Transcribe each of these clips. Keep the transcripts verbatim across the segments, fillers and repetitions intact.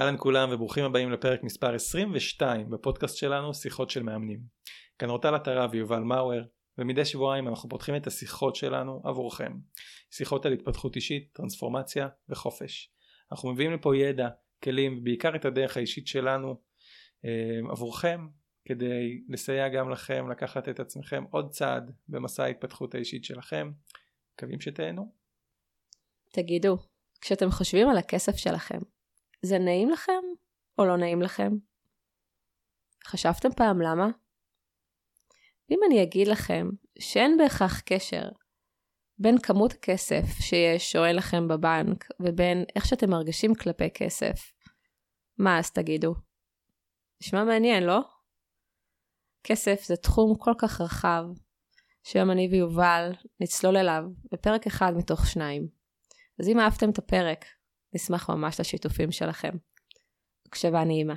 אהלן כולם וברוכים הבאים לפרק מספר עשרים ושתיים בפודקאסט שלנו שיחות של מאמנים. כאן רוטל עטרה ויובל מאואר, ומדי שבועיים אנחנו פותחים את השיחות שלנו עבורכם. שיחות על התפתחות אישית, טרנספורמציה וחופש. אנחנו מביאים לפה ידע, כלים ובעיקר את הדרך האישית שלנו עבורכם, כדי לסייע גם לכם לקחת את עצמכם עוד צעד במסע ההתפתחות האישית שלכם. מקווים שתהנו. תגידו, כשאתם חושבים על הכסף שלכם, זה נעים לכם או לא נעים לכם? חשבתם פעם למה? אם אני אגיד לכם שאין בהכרח קשר בין כמות כסף שיש או אין לכם בבנק ובין איך שאתם מרגישים כלפי כסף, מה אז תגידו? נשמע מעניין, לא? כסף זה תחום כל כך רחב, שהיום אני ויובל נצלול אליו בפרק אחד מתוך שניים. אז אם אהבתם את הפרק, נשמח ממש לשיתופים שלכם. הקשבה נעימה.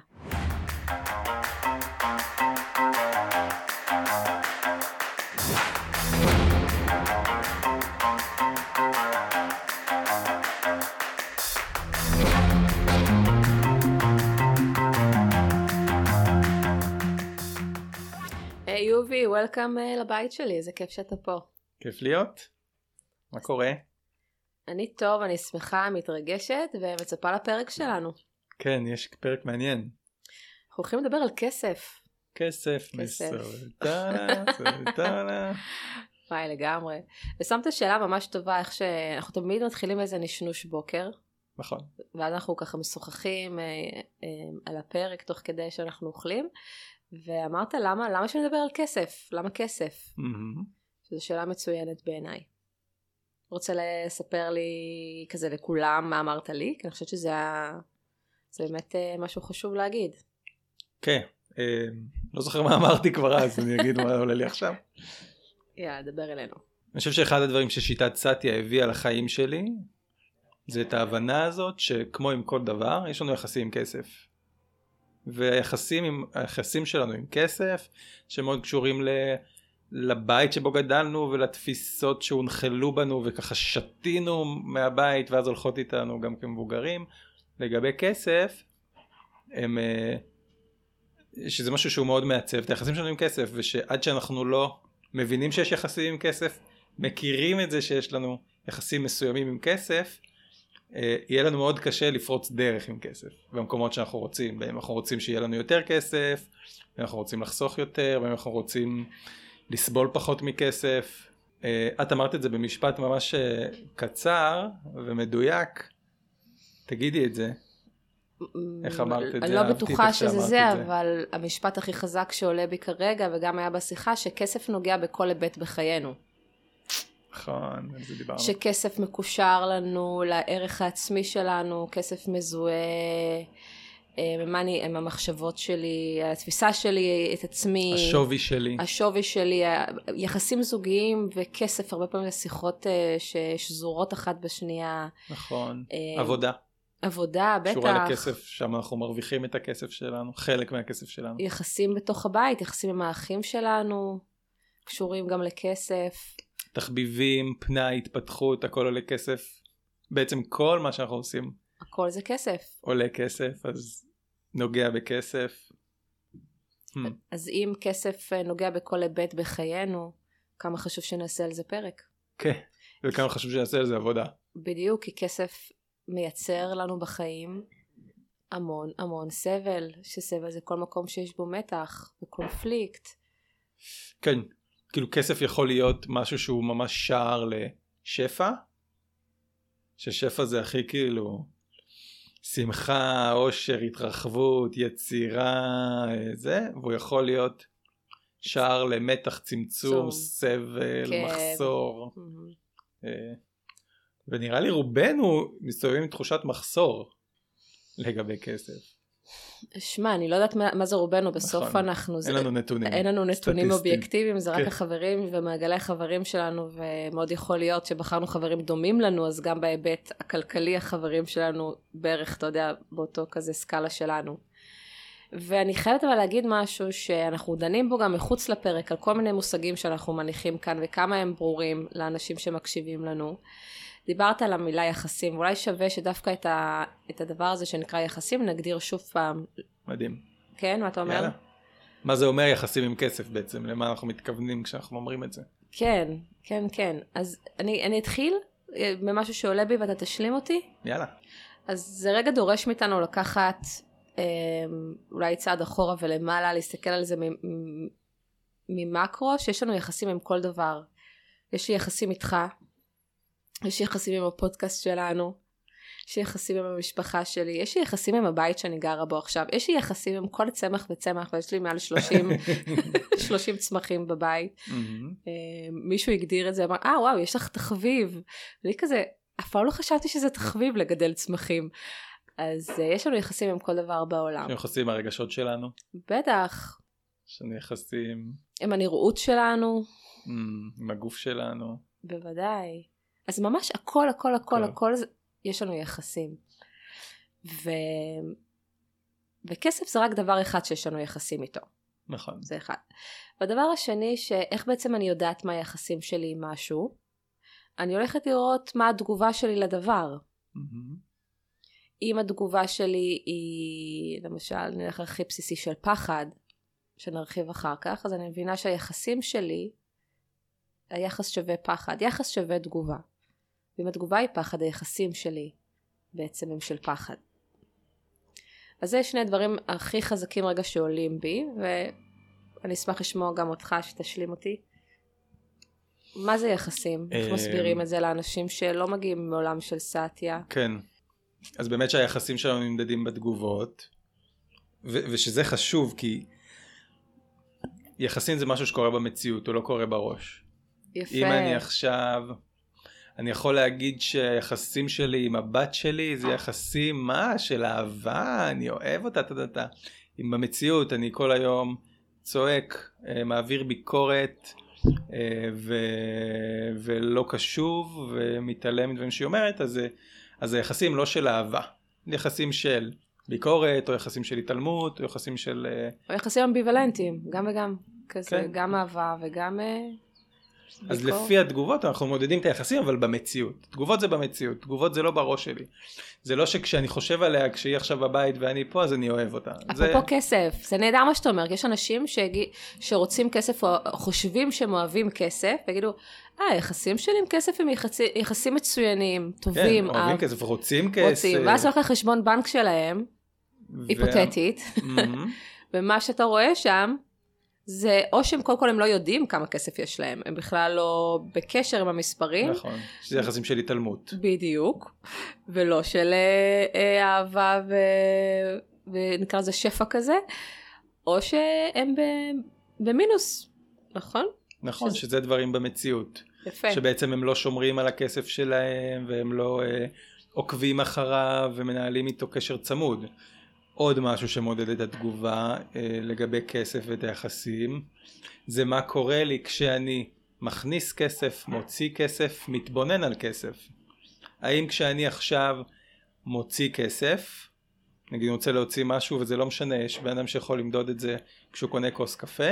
היי יובי, וולקאם לבית שלי, איזה כיף שאתה פה. כיף להיות? מה קורה? אני טוב, אני שמחה, מתרגשת ומצפה לפרק שלנו. כן, יש פרק מעניין. אנחנו הולכים לדבר על כסף. כסף מסולטנה, סולטנה. וואי, לגמרי. ושמת שאלה ממש טובה, איך שאנחנו תמיד מתחילים איזה נשנוש בוקר. נכון. ואז אנחנו ככה משוחחים אה, אה, על הפרק תוך כדי שאנחנו אוכלים. ואמרת למה, למה שנדבר על כסף? למה כסף? Mm-hmm. שזו שאלה מצוינת בעיניי. רוצה לספר לי כזה לכולם מה אמרת לי? כי אני חושבת שזה זה באמת משהו חשוב להגיד. כן, אה, לא זוכר מה אמרתי כבר אז, אני אגיד מה עולה לי עכשיו. יאללה, דבר אלינו. אני חושב שאחד הדברים ששיטת סאטיה הביאה לחיים שלי, זה את ההבנה הזאת שכמו עם כל דבר, יש לנו יחסים עם כסף. והיחסים עם, היחסים שלנו עם כסף, שמאוד קשורים ל... לבית שבו גדלנו ולתפיסות שהונחלו בנו וככה שתינו מהבית ואז הולכות איתנו גם כמבוגרים. לגבי כסף, הם, שזה משהו שהוא מאוד מעצב את היחסים שלנו עם כסף, ושעד שאנחנו לא מבינים שיש יחסים עם כסף, מכירים את זה שיש לנו יחסים מסוימים עם כסף, יהיה לנו מאוד קשה לפרוץ דרך עם כסף במקומות שאנחנו רוצים, בהם אנחנו רוצים שיהיה לנו יותר כסף, בהם אנחנו רוצים לחסוך יותר, בהם אנחנו רוצים לסבול פחות מכסף. את אמרת את זה במשפט ממש קצר ומדויק. תגידי את זה. איך אמרת את זה? אני לא בטוחה שזה זה, אבל המשפט הכי חזק שעולה בי כרגע, וגם היה בשיחה, שכסף נוגע בכל היבט בחיינו. נכון, על זה דיברנו. שכסף מקושר לנו, לערך העצמי שלנו, כסף מזוהה, מה אני, עם המחשבות שלי, התפיסה שלי, את עצמי. השווי שלי. השווי שלי, יחסים זוגיים וכסף, הרבה פעמים לשיחות שזורות אחת בשנייה. נכון, עבודה. עבודה, בטח. שורה לכסף, שם אנחנו מרוויחים את הכסף שלנו, חלק מהכסף שלנו. יחסים בתוך הבית, יחסים עם האחים שלנו, קשורים גם לכסף. תחביבים, פנאי, התפתחות, הכל עולה כסף. בעצם כל מה שאנחנו עושים. הכל זה כסף. עולה כסף, אז נוגע בכסף. אז אם כסף נוגע בכל היבט בחיינו, כמה חשוב שנעשה על זה פרק. כן, וכמה חשוב שנעשה על זה עבודה. בדיוק, כי כסף מייצר לנו בחיים המון המון סבל, שסבל זה כל מקום שיש בו מתח וקונפליקט. כן. כאילו כסף יכול להיות משהו שהוא ממש שער לשפע, ששפע זה הכי כאילו שמחה, עושר, התרחבות, יצירה, זה, והוא יכול להיות שער למתח, צמצום, סבל, כן. מחסור. Mm-hmm. ונראה לי רובנו מסתובבים עם תחושת מחסור לגבי כסף. שמע, אני לא יודעת מה, מה זה רובנו, בסוף נכון, אנחנו... אין לנו נתונים. אין לנו נתונים אובייקטיביים, זה רק כן. החברים ומעגלי החברים שלנו, ומאוד יכול להיות שבחרנו חברים דומים לנו, אז גם בהיבט הכלכלי החברים שלנו בערך, אתה יודע, באותו כזה סקאלה שלנו. ואני חייבת אבל להגיד משהו שאנחנו דנים בו גם מחוץ לפרק, על כל מיני מושגים שאנחנו מניחים כאן, וכמה הם ברורים לאנשים שמקשיבים לנו. דיברת על המילה יחסים, אולי שווה שדווקא את, ה, את הדבר הזה שנקרא יחסים נגדיר שוב פעם. מדהים. כן, מה אתה אומר? יאללה. מה זה אומר יחסים עם כסף בעצם? למה אנחנו מתכוונים כשאנחנו אומרים את זה? כן, כן, כן. אז אני, אני אתחיל במשהו שעולה בי ואתה תשלים אותי? יאללה. אז זה רגע דורש מאיתנו לקחת אה, אולי צעד אחורה ולמעלה, להסתכל על זה מ- ממקרו, שיש לנו יחסים עם כל דבר. יש לי יחסים איתך, יש לי יחסים עם הפודקאסט שלנו, יש לי יחסים עם המשפחה שלי, יש לי יחסים עם הבית שאני גרה בו עכשיו, יש לי יחסים עם כל צמח וצמח, ויש לי מעל שלושים, שלושים צמחים בבית. Mm-hmm. מישהו הגדיר את זה, אמר, אה, וואו, יש לך תחביב. אני כזה, אף פעם לא חשבתי שזה תחביב לגדל צמחים. אז יש לנו יחסים עם כל דבר בעולם. יש לנו יחסים עם הרגשות שלנו? בטח. יש לנו יחסים... עם הנראות שלנו. Mm, עם הגוף שלנו. בוודאי. אז ממש הכל, הכל, הכל, הכל, יש לנו יחסים. ו... וכסף זה רק דבר אחד שיש לנו יחסים איתו. נכון. זה אחד. והדבר השני, שאיך בעצם אני יודעת מה היחסים שלי עם משהו, אני הולכת לראות מה התגובה שלי לדבר. Mm-hmm. אם התגובה שלי היא, למשל, נלך הכי בסיסי של פחד, שנרחיב אחר כך, אז אני מבינה שהיחסים שלי, היחס שווה פחד, יחס שווה תגובה. ואם התגובה היא פחד, היחסים שלי בעצם הם של פחד. אז זה שני הדברים הכי חזקים רגע שעולים בי, ואני אשמח לשמוע גם אותך שתשלים אותי. מה זה יחסים? איך מסבירים את זה לאנשים שלא מגיעים מעולם של סאטיה? כן. אז באמת שהיחסים שלנו נמדדים בתגובות, ושזה חשוב, כי יחסים זה משהו שקורה במציאות, הוא לא קורה בראש. יפה. אם אני עכשיו... אני יכול להגיד שהיחסים שלי עם הבת שלי, זה יחסים מה? של אהבה, אני אוהב אותה, תדתה. אם במציאות אני כל היום צועק, מעביר ביקורת, ו- ולא קשוב, ומתעלם מדברים שהיא אומרת, אז, אז היחסים לא של אהבה, יחסים של ביקורת, או יחסים של התעלמות, או יחסים של... או יחסים אמביוולנטיים, גם וגם, כזה, כן. גם אהבה וגם... אז לפי התגובות אנחנו מודדים את היחסים, אבל במציאות. תגובות זה במציאות, תגובות זה לא בראש שלי. זה לא שכשאני חושב עליה, כשהיא עכשיו בבית ואני פה, אז אני אוהב אותה. אפרופו כסף, זה נהדר מה שאתה אומר, יש אנשים שרוצים כסף, או חושבים שהם אוהבים כסף, ויגידו, אה, היחסים שלי עם כסף הם יחסים מצוינים, טובים. כן, אוהבים כסף, רוצים כסף. ואז הולך לחשבון בנק שלהם, היפותטית, ומה שאתה רואה שם, זה או שהם קודם כל הם לא יודעים כמה כסף יש להם, הם בכלל לא בקשר עם המספרים. נכון, שזה יחסים של התעלמות. בדיוק, ולא של אהבה ו... ונקרא זה שפע כזה, או שהם ב... במינוס, נכון? נכון, שזה... שזה דברים במציאות. יפה. שבעצם הם לא שומרים על הכסף שלהם, והם לא אה, עוקבים אחריו ומנהלים איתו קשר צמוד. עוד משהו שמודד את התגובה אה, לגבי כסף ואת היחסים, זה מה קורה לי כשאני מכניס כסף, מוציא כסף, מתבונן על כסף. האם כשאני עכשיו מוציא כסף, נגיד אני רוצה להוציא משהו וזה לא משנה, יש בן אדם שיכול למדוד את זה כשהוא קונה כוס קפה,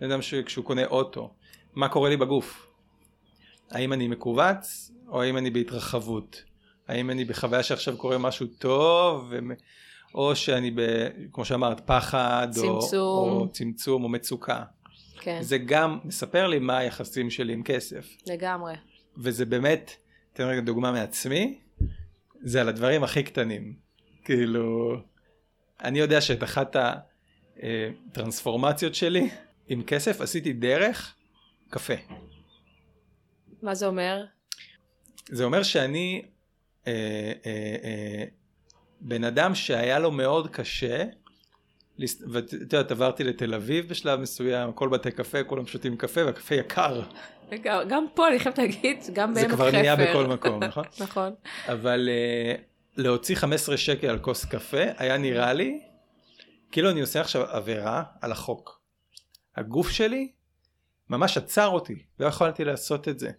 בן אדם כשהוא קונה אוטו, מה קורה לי בגוף? האם אני מקובץ או האם אני בהתרחבות? האם אני בחוויה שעכשיו קורה משהו טוב ו... או שאני, ב, כמו שאמרת, פחד, צמצום. או, או צמצום, או מצוקה. כן. זה גם מספר לי מה היחסים שלי עם כסף. לגמרי. וזה באמת, אתן רגע דוגמה מעצמי, זה על הדברים הכי קטנים. כאילו, אני יודע שאת אחת הטרנספורמציות שלי, עם כסף עשיתי דרך קפה. מה זה אומר? זה אומר שאני... אה, אה, אה, בן אדם שהיה לו מאוד קשה, ואת יודעת, עברתי לתל אביב בשלב מסוים, כל בתי קפה, כולם שותים קפה, והקפה יקר. גם, גם פה, אני חייבת להגיד, גם בעמק חפר. זה כבר נהיה בכל מקום, נכון? נכון. אבל uh, להוציא חמישה עשר שקל על כוס קפה, היה נראה לי, כאילו אני עושה עכשיו עבירה על החוק. הגוף שלי ממש עצר אותי, לא יכולתי לעשות את זה.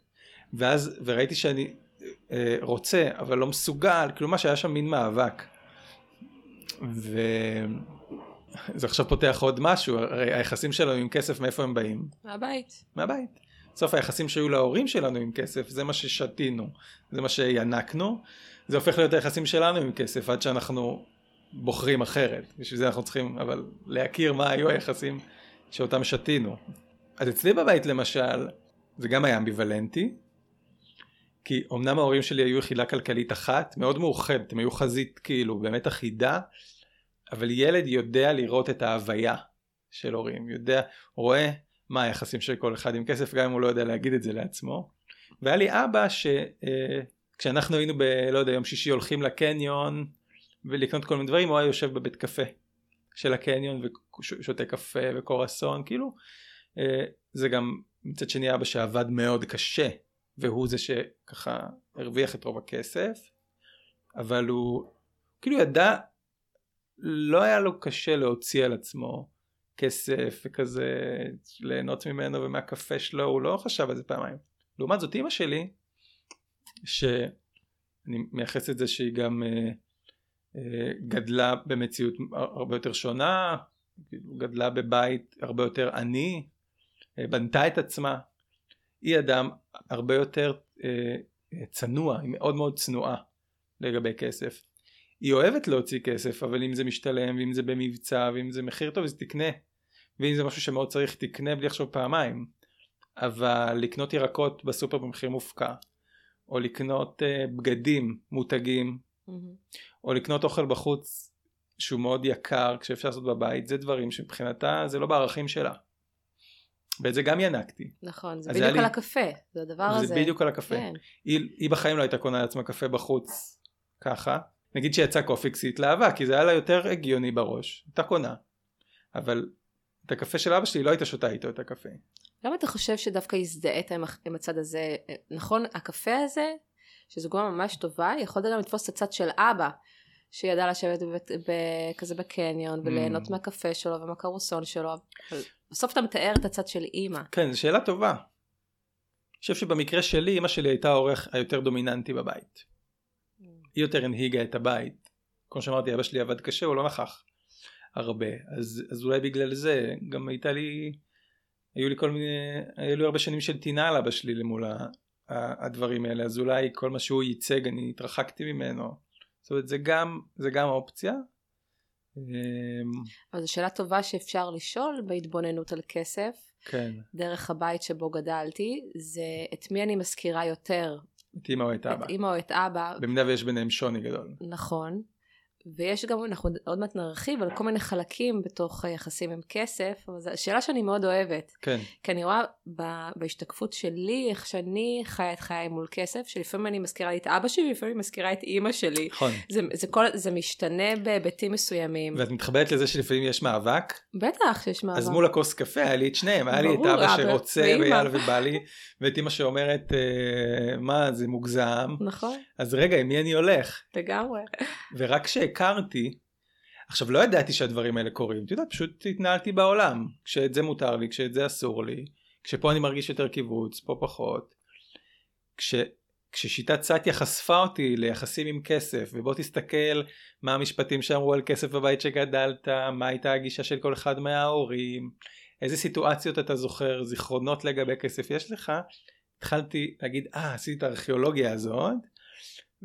ואז, וראיתי שאני uh, רוצה, אבל לא מסוגל, כלומר שהיה שם מין מאבק. וזה עכשיו פותח עוד משהו, הרי היחסים שלנו עם כסף מאיפה הם באים? מהבית. מהבית. בסוף היחסים שהיו להורים שלנו עם כסף, זה מה ששתינו, זה מה שינקנו, זה הופך להיות היחסים שלנו עם כסף, עד שאנחנו בוחרים אחרת. בשביל זה אנחנו צריכים, אבל להכיר מה היו היחסים שאותם שתינו. אז אצלי בבית למשל, זה גם היה אמביוולנטי, כי אמנם ההורים שלי היו יחידה כלכלית אחת, מאוד מאוחדת, הם היו חזית כאילו, באמת אחידה, אבל ילד יודע לראות את ההוויה של הורים, יודע, רואה מה היחסים של כל אחד עם כסף, גם אם הוא לא יודע להגיד את זה לעצמו. והיה לי אבא שכשאנחנו היינו ב, לא יודע, יום שישי הולכים לקניון ולקנות כל מיני דברים, הוא היה יושב בבית קפה של הקניון ושותה קפה וקורסון, כאילו. זה גם מצד שני אבא שעבד מאוד קשה, והוא זה שככה הרוויח את רוב הכסף, אבל הוא כאילו ידע, לא היה לו קשה להוציא על עצמו כסף וכזה, ליהנות ממנו ומהקפה שלו, הוא לא חשב על זה פעמיים. לעומת זאת אמא שלי, שאני מייחס את זה שהיא גם אה, אה, גדלה במציאות הרבה יותר שונה, גדלה בבית הרבה יותר עני, אה, בנתה את עצמה, היא אדם הרבה יותר אה, צנוע, היא מאוד מאוד צנועה לגבי כסף. היא אוהבת להוציא כסף, אבל אם זה משתלם, ואם זה במבצע, ואם זה מחיר טוב, אז תקנה. ואם זה משהו שמאוד צריך, תקנה בלי לחשוב פעמיים. אבל לקנות ירקות בסופר במחיר מופקע, או לקנות אה, בגדים מותגים, mm-hmm. או לקנות אוכל בחוץ שהוא מאוד יקר, כשאפשר לעשות בבית, זה דברים שמבחינתה זה לא בערכים שלה. ואת זה גם ינקתי. נכון, זה בדיוק על הקפה, זה הדבר הזה. זה בדיוק על הקפה. היא בחיים לא הייתה קונה על עצמה קפה בחוץ, ככה. נגיד שיצא קופיקס היא התלהבה, כי זה היה לה יותר הגיוני בראש. הייתה קונה. אבל את הקפה של אבא שלי לא הייתה שותה איתו את הקפה. למה אתה חושב שדווקא הזדהית עם הצד הזה? נכון, הקפה הזה, שזו גומה ממש טובה, יכולה גם לתפוס את הצד של אבא, שידע לשבת כזה בקניון, וליהנות מהקפה שלו ומהקרוסון שלו. בסוף אתה מתאר את הצד של אימא. כן, זו שאלה טובה. אני חושב שבמקרה שלי, אימא שלי הייתה האורך היותר דומיננטי בבית. היא יותר הנהיגה את הבית. כמו שאמרתי, אבא שלי עבד קשה, הוא לא נכח הרבה. אז, אז אולי בגלל זה, גם הייתה לי, היו לי כל מיני, היו לי הרבה שנים של טינה על אבא שלי למול ה, ה, הדברים האלה. אז אולי כל מה שהוא ייצג, אני התרחקתי ממנו. זאת אומרת, זה גם, זה גם האופציה. אבל זו שאלה טובה שאפשר לשאול בהתבוננות על כסף. כן. דרך הבית שבו גדלתי, זה את מי אני מזכירה יותר. את אמא או את אבא. את אמא או את אבא. במידה ויש ביניהם שוני גדול. נכון. ויש גם, אנחנו עוד מעט נרחיב על כל מיני חלקים בתוך יחסים עם כסף. אבל זו שאלה שאני מאוד אוהבת. כן. כי אני רואה בהשתקפות שלי, איך שאני חיה את חיי מול כסף, שלפעמים אני מזכירה את אבא שלי, ולפעמים אני מזכירה את אמא שלי. נכון. זה, זה, כל, זה משתנה בהיבטים מסוימים. ואת מתחברת לזה שלפעמים יש מאבק? בטח שיש מאבק. אז מול הכוס קפה, היה לי את שניהם. היה לי את אבא שרוצה ויאללה ובא לי, ואת אמא שאומרת, מה, זה מוגזם. נכון. אז רגע, עם מי אני הולך? לגמרי. ורק שהכרתי, עכשיו לא ידעתי שהדברים האלה קורים, אתה יודע, פשוט התנהלתי בעולם, כשאת זה מותר לי, כשאת זה אסור לי, כשפה אני מרגיש יותר קיבוץ, פה פחות, כש, כששיטת סטיה חשפה אותי ליחסים עם כסף, ובוא תסתכל מה המשפטים שאמרו על כסף בבית שגדלת, מה הייתה הגישה של כל אחד מההורים, איזה סיטואציות אתה זוכר, זיכרונות לגבי כסף יש לך, התחלתי להגיד, אה, עשיתי את הארכיאולוגיה הזאת,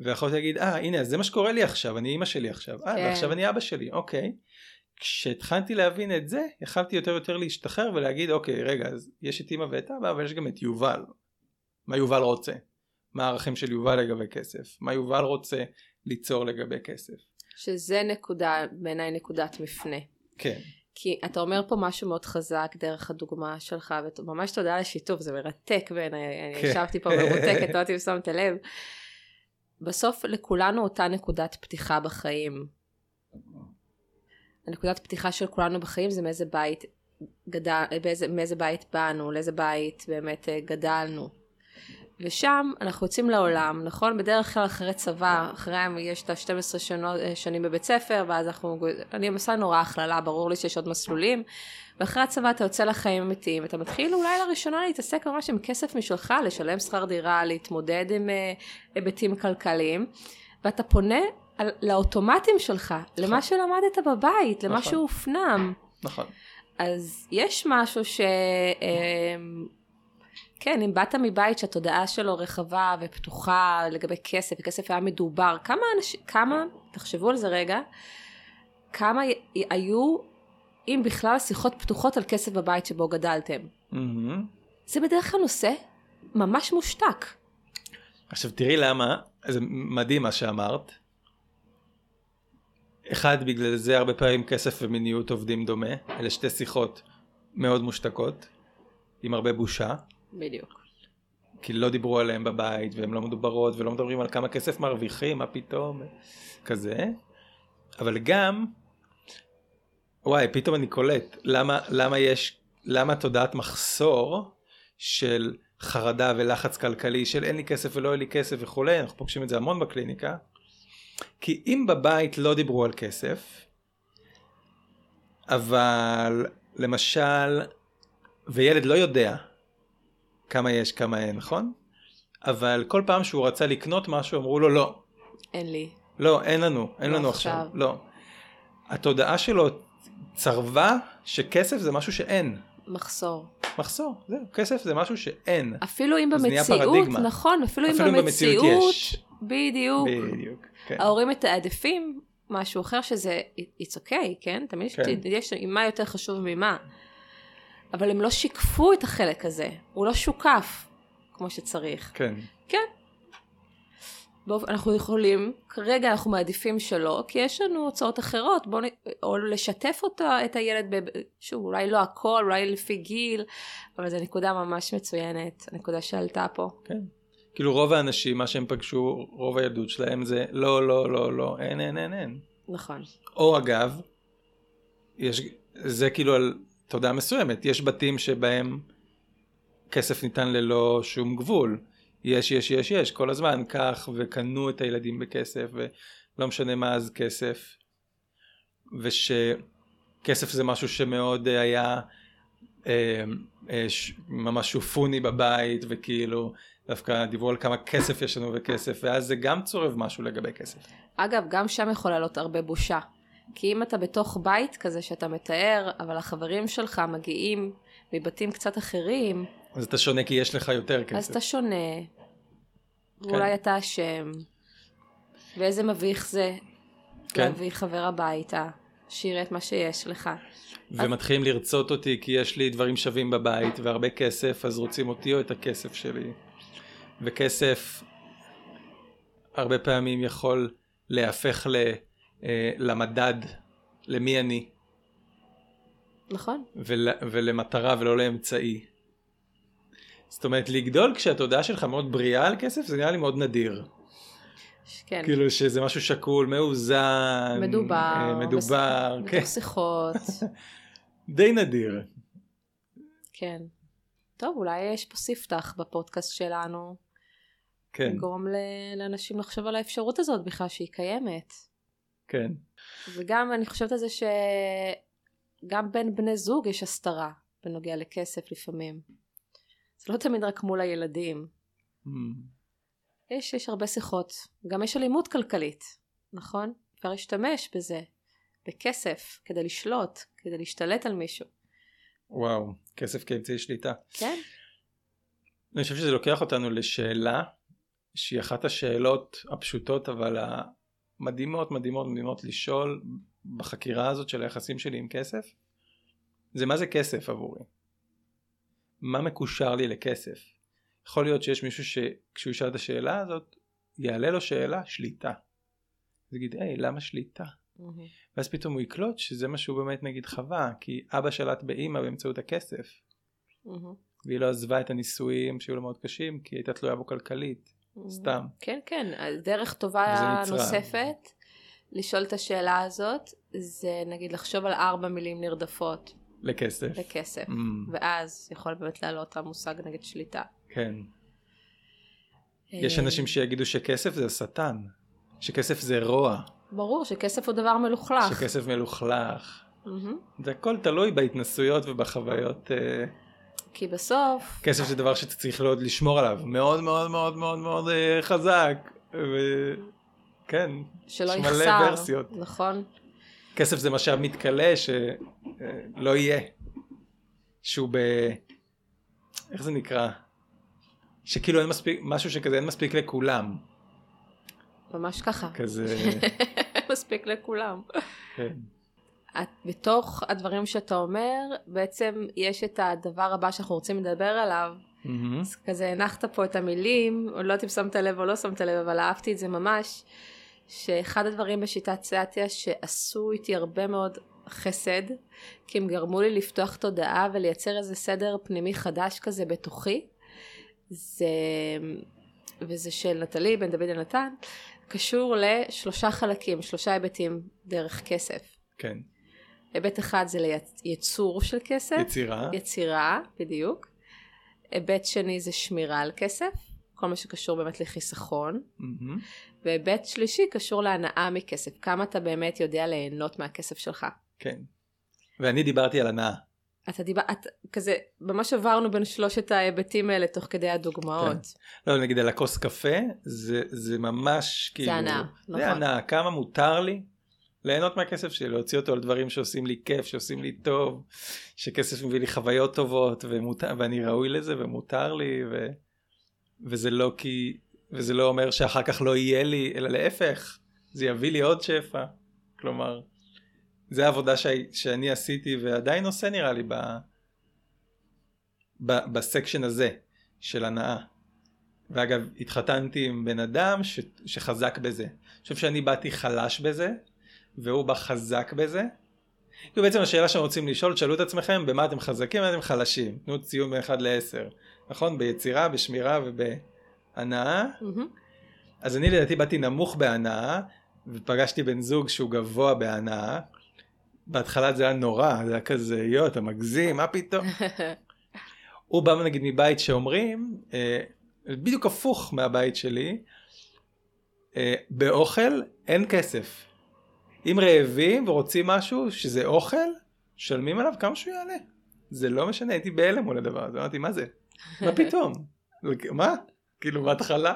ויכולת להגיד, אה, הנה, אז זה מה שקורה לי עכשיו, אני אמא שלי עכשיו, אה, ועכשיו אני אבא שלי, אוקיי. כשהתחלתי להבין את זה, יכלתי יותר יותר להשתחרר ולהגיד, אוקיי, רגע, אז יש את אמא ואת אבא, אבל יש גם את יובל. מה יובל רוצה? מה הערכים של יובל לגבי כסף? מה יובל רוצה ליצור לגבי כסף? שזה נקודה, בעיניי נקודת מפנה. כן. כי אתה אומר פה משהו מאוד חזק דרך הדוגמה שלך, וממש תודה על השיתוף, זה מרתק בעיניי, אני ישבתי פה מרותקת, לא הייתי שמת לב. בסוף לכולנו אותה נקודת פתיחה בחיים. הנקודת פתיחה של כולנו בחיים זה מאיזה בית גדל, באיזה, מאיזה בית באנו, לאיזה בית באמת גדלנו. ושם אנחנו יוצאים לעולם, נכון? בדרך כלל אחרי צבא, אחריהם יש את שתים עשרה שנות, שנים בבית ספר, ואז אנחנו, אני עושה נורא הכללה, ברור לי שיש עוד מסלולים, ואחרי הצבא אתה יוצא לחיים אמיתיים, ואתה מתחיל אולי לראשונה להתעסק ממש עם כסף משלך, לשלם שכר דירה, להתמודד עם היבטים כלכליים, ואתה פונה על, לאוטומטים שלך, נכון. למה שלמדת בבית, למה נכון. שהופנם. נכון. אז יש משהו ש... כן, אם באת מבית שהתודעה שלו רחבה ופתוחה לגבי כסף, וכסף היה מדובר, כמה אנשים, כמה, תחשבו על זה רגע, כמה היו, אם בכלל, שיחות פתוחות על כסף בבית שבו גדלתם. Mm-hmm. זה בדרך כלל נושא ממש מושתק. עכשיו תראי למה, זה מדהים מה שאמרת. אחד, בגלל זה הרבה פעמים כסף ומיניות עובדים דומה, אלה שתי שיחות מאוד מושתקות, עם הרבה בושה. בדיוק. כי לא דיברו עליהם בבית, והן לא מדוברות, ולא מדברים על כמה כסף מרוויחים, מה פתאום, כזה. אבל גם, וואי, פתאום אני קולט, למה, למה יש, למה תודעת מחסור של חרדה ולחץ כלכלי, של אין לי כסף ולא אין לי כסף וכו', אנחנו פוגשים את זה המון בקליניקה, כי אם בבית לא דיברו על כסף, אבל למשל, וילד לא יודע כמה יש, כמה אין, נכון? אבל כל פעם שהוא רצה לקנות משהו, אמרו לו, לא. אין לי. לא, אין לנו, אין לנו עכשיו. לא. התודעה שלו צרבה שכסף זה משהו שאין. מחסור. מחסור, זהו. כסף זה משהו שאין. אפילו אם במציאות, נכון, אפילו אם במציאות, בדיוק. בדיוק. ההורים מתעדפים משהו אחר שזה, it's okay, כן? תמיד יש מה יותר חשוב ממה. אבל הם לא שיקפו את החלק הזה. הוא לא שוקף כמו שצריך. כן. כן. אנחנו יכולים, כרגע אנחנו מעדיפים שלא, כי יש לנו הוצאות אחרות, בוא, או לשתף אותה, את הילד, ב, שוב, אולי לא הכל, אולי לפי גיל, אבל זו נקודה ממש מצוינת, הנקודה שעלתה פה. כן. כאילו רוב האנשים, מה שהם פגשו, רוב הילדות שלהם זה, לא, לא, לא, לא, אין, אין, אין, אין. נכון. או אגב, יש, זה כאילו על תודעה מסוימת, יש בתים שבהם כסף ניתן ללא שום גבול, יש, יש, יש, יש, כל הזמן, כך, וקנו את הילדים בכסף, ולא משנה מה אז כסף, ושכסף זה משהו שמאוד היה אה, אה, ש... ממש שופוני בבית, וכאילו, דווקא דיברו על כמה כסף יש לנו וכסף, ואז זה גם צורב משהו לגבי כסף. אגב, גם שם יכולה להיות הרבה בושה, כי אם אתה בתוך בית כזה שאתה מתאר, אבל החברים שלך מגיעים מבתים קצת אחרים, אז אתה שונה כי יש לך יותר כסף. אז אתה שונה, כן. ואולי אתה אשם, ואיזה מביך זה, כן. להביא חבר הביתה, שיראה את מה שיש לך. ומתחילים אז לרצות אותי כי יש לי דברים שווים בבית, והרבה כסף, אז רוצים אותי או את הכסף שלי. וכסף הרבה פעמים יכול להפך ל, למדד, למי אני. נכון. ול, ולמטרה ולא לאמצעי. זאת אומרת, לגדול כשהתודעה שלך מאוד בריאה על כסף, זה נראה לי מאוד נדיר. כן. כאילו שזה משהו שקול, מאוזן, מדובר, מדובר, מס... כן. מתוסיכות. די נדיר. כן. טוב, אולי יש פה ספתח בפודקאסט שלנו. כן. לגרום לאנשים לחשוב על האפשרות הזאת בכלל שהיא קיימת. כן. וגם אני חושבת על זה שגם בין בני זוג יש הסתרה בנוגע לכסף לפעמים. זה לא תמיד רק מול הילדים. Mm. יש, יש הרבה שיחות. גם יש אלימות כלכלית, נכון? כבר להשתמש בזה, בכסף, כדי לשלוט, כדי להשתלט על מישהו. וואו, כסף כאמצעי שליטה. כן. אני חושב שזה לוקח אותנו לשאלה, שהיא אחת השאלות הפשוטות, אבל המדהימות, מדהימות, מדהימות לשאול, בחקירה הזאת של היחסים שלי עם כסף, זה מה זה כסף עבורי? מה מקושר לי לכסף? יכול להיות שיש מישהו שכשהוא ישאל את השאלה הזאת, יעלה לו שאלה, שליטה. אז יגיד, היי, למה שליטה? Mm-hmm. ואז פתאום הוא יקלוט שזה מה שהוא באמת נגיד חווה, כי אבא שלט באמא באמצעות הכסף. Mm-hmm. והיא לא עזבה את הניסויים שהיו לו מאוד קשים, כי הייתה תלויה בו כלכלית, mm-hmm. סתם. כן, כן, דרך טובה נוספת, לשאול את השאלה הזאת, זה נגיד לחשוב על ארבע מילים נרדפות. לכסף. לכסף. Mm. ואז יכול באמת לעלות המושג נגד שליטה. כן. יש אנשים שיגידו שכסף זה השטן. שכסף זה רוע. ברור, שכסף הוא דבר מלוכלך. שכסף מלוכלך. Mm-hmm. זה הכל תלוי בהתנסויות ובחוויות. כי בסוף כסף זה דבר שאתה צריך לעוד לשמור עליו. מאוד מאוד מאוד מאוד מאוד חזק. ו... כן. שלא יחסר. נכון. כסף זה משאב מתקלה ש... לא יהיה, שהוא ב... איך זה נקרא? שכאילו אין מספיק, משהו שכזה אין מספיק לכולם. ממש ככה. כזה... מספיק לכולם. כן. את, בתוך הדברים שאתה אומר, בעצם יש את הדבר הבא שאנחנו רוצים לדבר עליו, mm-hmm. אז כזה הנחת פה את המילים, לא יודעת אם שמת לב או לא שמת לב, אבל אהבתי את זה ממש, שאחד הדברים בשיטת סאטיה שעשו איתי הרבה מאוד חסד, כי הם גרמו לי לפתוח תודעה ולייצר איזה סדר פנימי חדש כזה בתוכי, זה, וזה של נטלי בן דוד נתן, קשור לשלושה חלקים, שלושה היבטים דרך כסף. כן. היבט אחד זה ליצור של כסף. יצירה. יצירה, בדיוק. היבט שני זה שמירה על כסף, כל מה שקשור באמת לחיסכון. Mm-hmm. והיבט שלישי קשור להנאה מכסף, כמה אתה באמת יודע ליהנות מהכסף שלך. כן. ואני דיברתי על הנאה. אתה דיבר, את, כזה, ממש עברנו בין שלושת ההיבטים האלה תוך כדי הדוגמאות. כן. לא, נגיד על הכוס קפה, זה, זה ממש כאילו... זה ענה, נכון. זה ענה, כמה מותר לי ליהנות מהכסף שלי, להוציא אותו על דברים שעושים לי כיף, שעושים לי טוב, שכסף מביא לי חוויות טובות, ומותר, ואני ראוי לזה, ומותר לי, ו, וזה לא כי, וזה לא אומר שאחר כך לא יהיה לי, אלא להפך, זה יביא לי עוד שפע, כלומר... זה העבודה ש... שאני עשיתי ועדיין עושה נראה לי ב... ב... בסקשן הזה של הנאה. ואגב, התחתנתי עם בן אדם ש... שחזק בזה. אני חושב שאני באתי חלש בזה, והוא בא חזק בזה. זו בעצם השאלה שאתם רוצים לשאול, תשאלו את עצמכם במה אתם חזקים, במה אתם חלשים. תנו ציון בין אחד לעשר. נכון? ביצירה, בשמירה ובהנאה. Mm-hmm. אז אני לדעתי באתי נמוך בהנאה, ופגשתי בן זוג שהוא גבוה בהנאה. בהתחלה זה היה נורא, זה היה כזה, יו, אתה מגזים, מה פתאום? הוא בא נגיד מבית שאומרים, אה, בדיוק הפוך מהבית שלי, אה, באוכל אין כסף. אם רעבים ורוצים משהו שזה אוכל, שלמים עליו כמה שהוא יעלה. זה לא משנה, הייתי בהלם מול הדבר הזה, אמרתי, מה זה? מה פתאום? מה? כאילו, בהתחלה?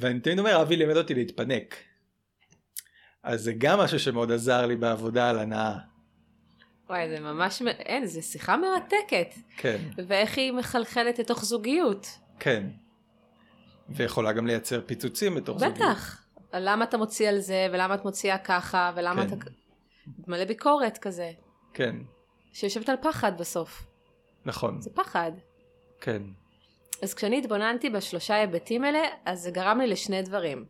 ואני תמיד אומר, אבי לימד אותי להתפנק. אז זה גם משהו שמאוד עזר לי בעבודה על הנאה. וואי, זה ממש, אין, זה שיחה מרתקת. כן. ואיך היא מחלחלת לתוך זוגיות. כן. ויכולה גם לייצר פיצוצים בתוך זוגיות. בטח. למה אתה מוציא על זה, ולמה את מוציאה ככה, ולמה אתה... מלא ביקורת כזה. כן. שיושבת על פחד בסוף. נכון. זה פחד. כן. אז כשאני התבוננתי בשלושה היבטים האלה, אז זה גרם לי לשני דברים.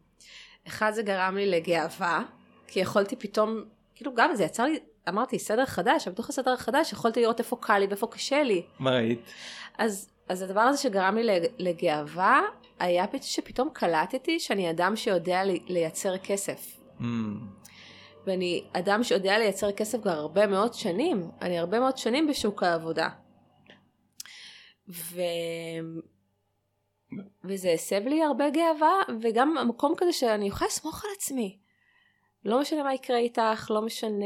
אחד זה גרם לי לגאווה, כי יכולתי פתאום, כאילו גם זה יצר לי, אמרתי, סדר חדש, בתוך הסדר החדש יכולתי לראות איפה קל לי ואיפה קשה לי. מה ראית? אז, אז הדבר הזה שגרם לי לגאווה, היה שפתאום קלטתי שאני אדם שיודע לייצר כסף. Mm. ואני אדם שיודע לייצר כסף כבר הרבה מאוד שנים, אני הרבה מאוד שנים בשוק העבודה. ו... וזה הסב לי הרבה גאווה, וגם המקום כזה שאני אוכל לסמוך על עצמי. לא משנה מה יקרה איתך, לא משנה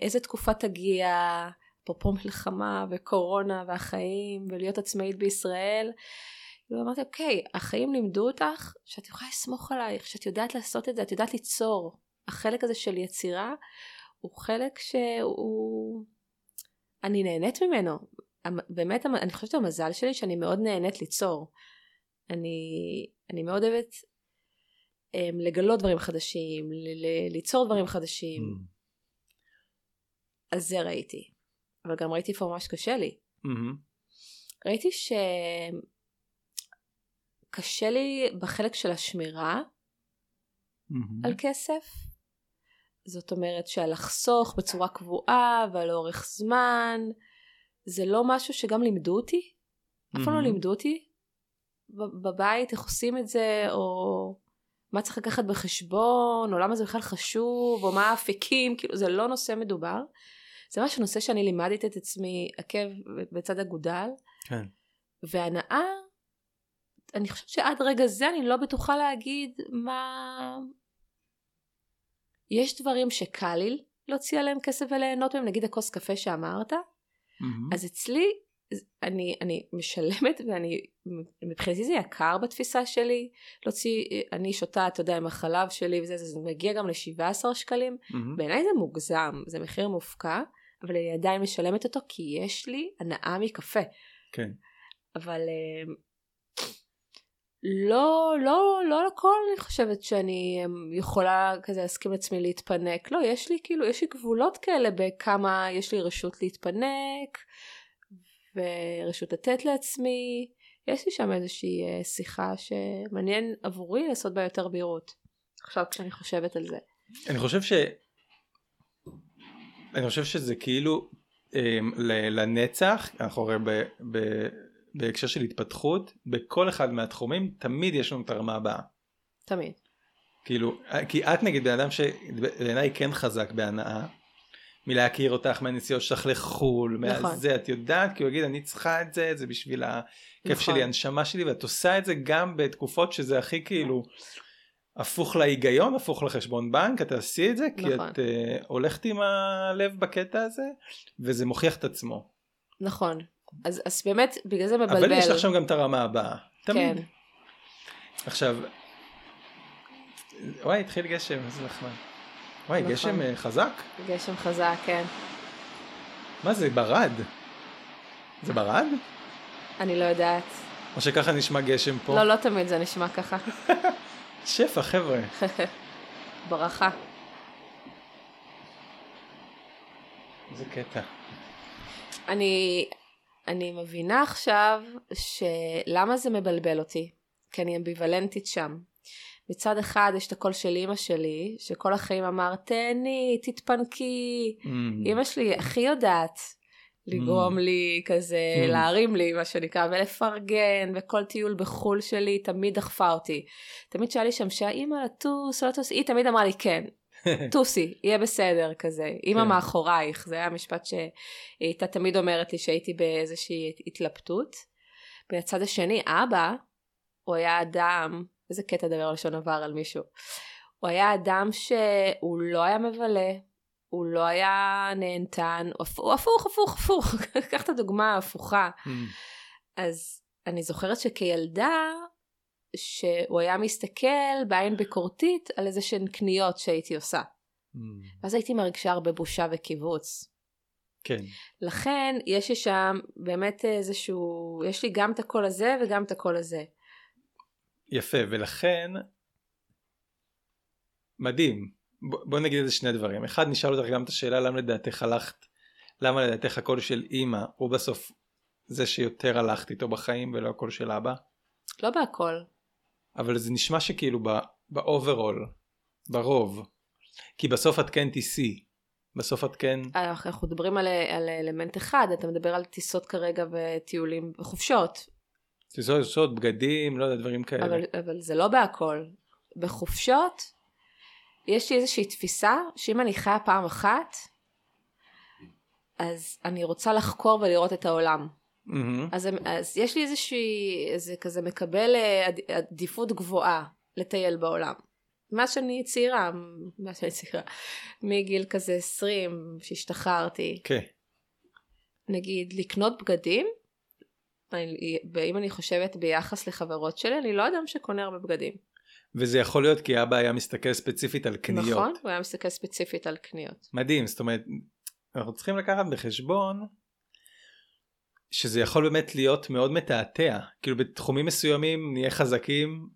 איזה תקופה תגיע, אפרופו מלחמה וקורונה והחיים, ולהיות עצמאית בישראל. ואמרתי, אוקיי, החיים לימדו אותך שאת יכולה לסמוך עלייך, שאת יודעת לעשות את זה, את יודעת ליצור. החלק הזה של יצירה הוא חלק שהוא... אני נהנית ממנו. באמת, אני חושבת המזל שלי שאני מאוד נהנית ליצור. אני, אני מאוד אוהבת um, לגלות דברים חדשים, ל- ל- ליצור דברים חדשים. Mm-hmm. אז זה ראיתי. אבל גם ראיתי פה ממש קשה לי. Mm-hmm. ראיתי שקשה לי בחלק של השמירה mm-hmm. על כסף. זאת אומרת שעל לחסוך בצורה קבועה ועל אורך זמן. זה לא משהו שגם לימדו אותי. Mm-hmm. אף פעם לא לימדו אותי. בבית, איך עושים את זה, או מה צריך לקחת בחשבון, או למה זה בכלל חשוב, או מה האפיקים, כאילו זה לא נושא מדובר. זה משהו נושא שאני לימדת את עצמי עקב בצד אגודל. כן. והנאה, אני חושבת שעד רגע זה אני לא בטוחה להגיד מה... יש דברים שקל לי להוציא עליהם כסף וליהנות מהם, נגיד הכוס קפה שאמרת. Mm-hmm. אז אצלי... אני, אני משלמת ואני, מבחינתי זה יקר בתפיסה שלי, להוציא, אני שותה, אתה יודע, עם החלב שלי וזה, זה מגיע גם ל-שבעה עשר שקלים, mm-hmm. בעיניי זה מוגזם, זה מחיר מופקע, אבל אני עדיין משלמת אותו, כי יש לי הנאה מקפה. כן. אבל, לא, לא, לא לכל אני חושבת שאני יכולה כזה להסכים לעצמי להתפנק. לא, יש לי כאילו, יש לי גבולות כאלה בכמה יש לי רשות להתפנק, ורשות לתת לעצמי. יש לי שם איזושהי שיחה שמעניין עבורי לעשות בה יותר בהירות. עכשיו כשאני חושבת על זה. אני חושב ש... אני חושב שזה כאילו לנצח, אנחנו רואים ב... ב... בהקשר של התפתחות, בכל אחד מהתחומים, תמיד יש לנו תרמה הבאה. תמיד. כאילו, כי את נגיד בן אדם שבעיניי כן חזק בהנאה, מלהכיר אותך מהנסיעות שלך לחול, נכון. מהזה, את יודעת, כי הוא יגיד, אני צריכה את זה, זה בשביל הכיף נכון. שלי, הנשמה שלי, ואת עושה את זה גם בתקופות שזה הכי כאילו, הפוך להיגיון, הפוך לחשבון בנק, את תעשי את זה, כי נכון. את uh, הולכת עם הלב בקטע הזה, וזה מוכיח את עצמו. נכון. אז, אז באמת, בגלל זה מבלבל. אבל יש לך שם גם את הרמה הבאה. תמיד. כן. עכשיו, וואי, התחיל גשם, זה נחמד. וואי, נכון. גשם חזק? גשם חזק, כן. מה זה, ברד? זה ברד? אני לא יודעת. או שככה נשמע גשם פה? לא, לא תמיד זה נשמע ככה. שפע, חבר'ה. ברכה. זה קטע. אני... אני מבינה עכשיו שלמה זה מבלבל אותי, כי אני אמביוולנטית שם. מצד אחד יש את הקול של אמא שלי, שכל החיים אמר, תהני, תתפנקי. Mm-hmm. אמא שלי הכי יודעת לגרום mm-hmm. לי כזה, mm-hmm. להרים לי מה שנקרא, ולפרגן, וכל טיול בחול שלי תמיד דחפה אותי. תמיד שאלה לי שם שהאמא לטוס, לא טוס, היא תמיד אמרה לי כן. טוסי, יהיה בסדר כזה, אמא מאחורייך, זה היה משפט שהיא הייתה תמיד אומרת לי שהייתי באיזושהי התלבטות. מהצד השני, אבא, הוא היה אדם, איזה קטע דבר לשון עבר על מישהו, הוא היה אדם שהוא לא היה מבלה, הוא לא היה נהנתן, הוא הפוך, הפוך, הפוך, קח את הדוגמה הפוכה. אז אני זוכרת שכילדה, שהוא היה מסתכל בעין ביקורתית על איזה שהן קניות שהייתי עושה. Mm. ואז הייתי מרגישה הרבה בושה וקיבוץ. כן. לכן יש לי שם באמת איזשהו, יש לי גם את הקול הזה וגם את הקול הזה. יפה, ולכן מדהים. ב- בוא נגיד את זה שני דברים. אחד, נשאל אותך גם את השאלה למה לדעתך הלכת, למה לדעתך הקול של אמא, הוא בסוף זה שיותר הלכת איתו בחיים ולא הקול של אבא? לא בהכל. אבל זה נשמע שכאילו באוברול, ברוב, כי בסוף את כן תיסי, בסוף את כן... אנחנו מדברים על, על אלמנט אחד, אתה מדבר על טיסות כרגע וטיולים וחופשות. טיסות, טיסות, בגדים, לא יודע, דברים כאלה. אבל, אבל זה לא בהכל. בחופשות, יש לי איזושהי תפיסה, שאם אני חיה פעם אחת, אז אני רוצה לחקור ולראות את העולם. Mm-hmm. אז, אז יש לי איזושהי, איזה כזה מקבל עדיפות גבוהה לטייל בעולם. מה שאני צעירה, מה שאני צעירה, מגיל כזה עשרים שהשתחררתי. Okay. נגיד, לקנות בגדים, אני, אם אני חושבת ביחס לחברות שלי, אני לא אדם שקונה הרבה בגדים. וזה יכול להיות כי אבא היה מסתכל ספציפית על קניות. נכון, הוא היה מסתכל ספציפית על קניות. מדהים, זאת אומרת, אנחנו צריכים לקחת בחשבון... שזה יכול באמת להיות מאוד מתעתע, כאילו בתחומים מסוימים נהיה חזקים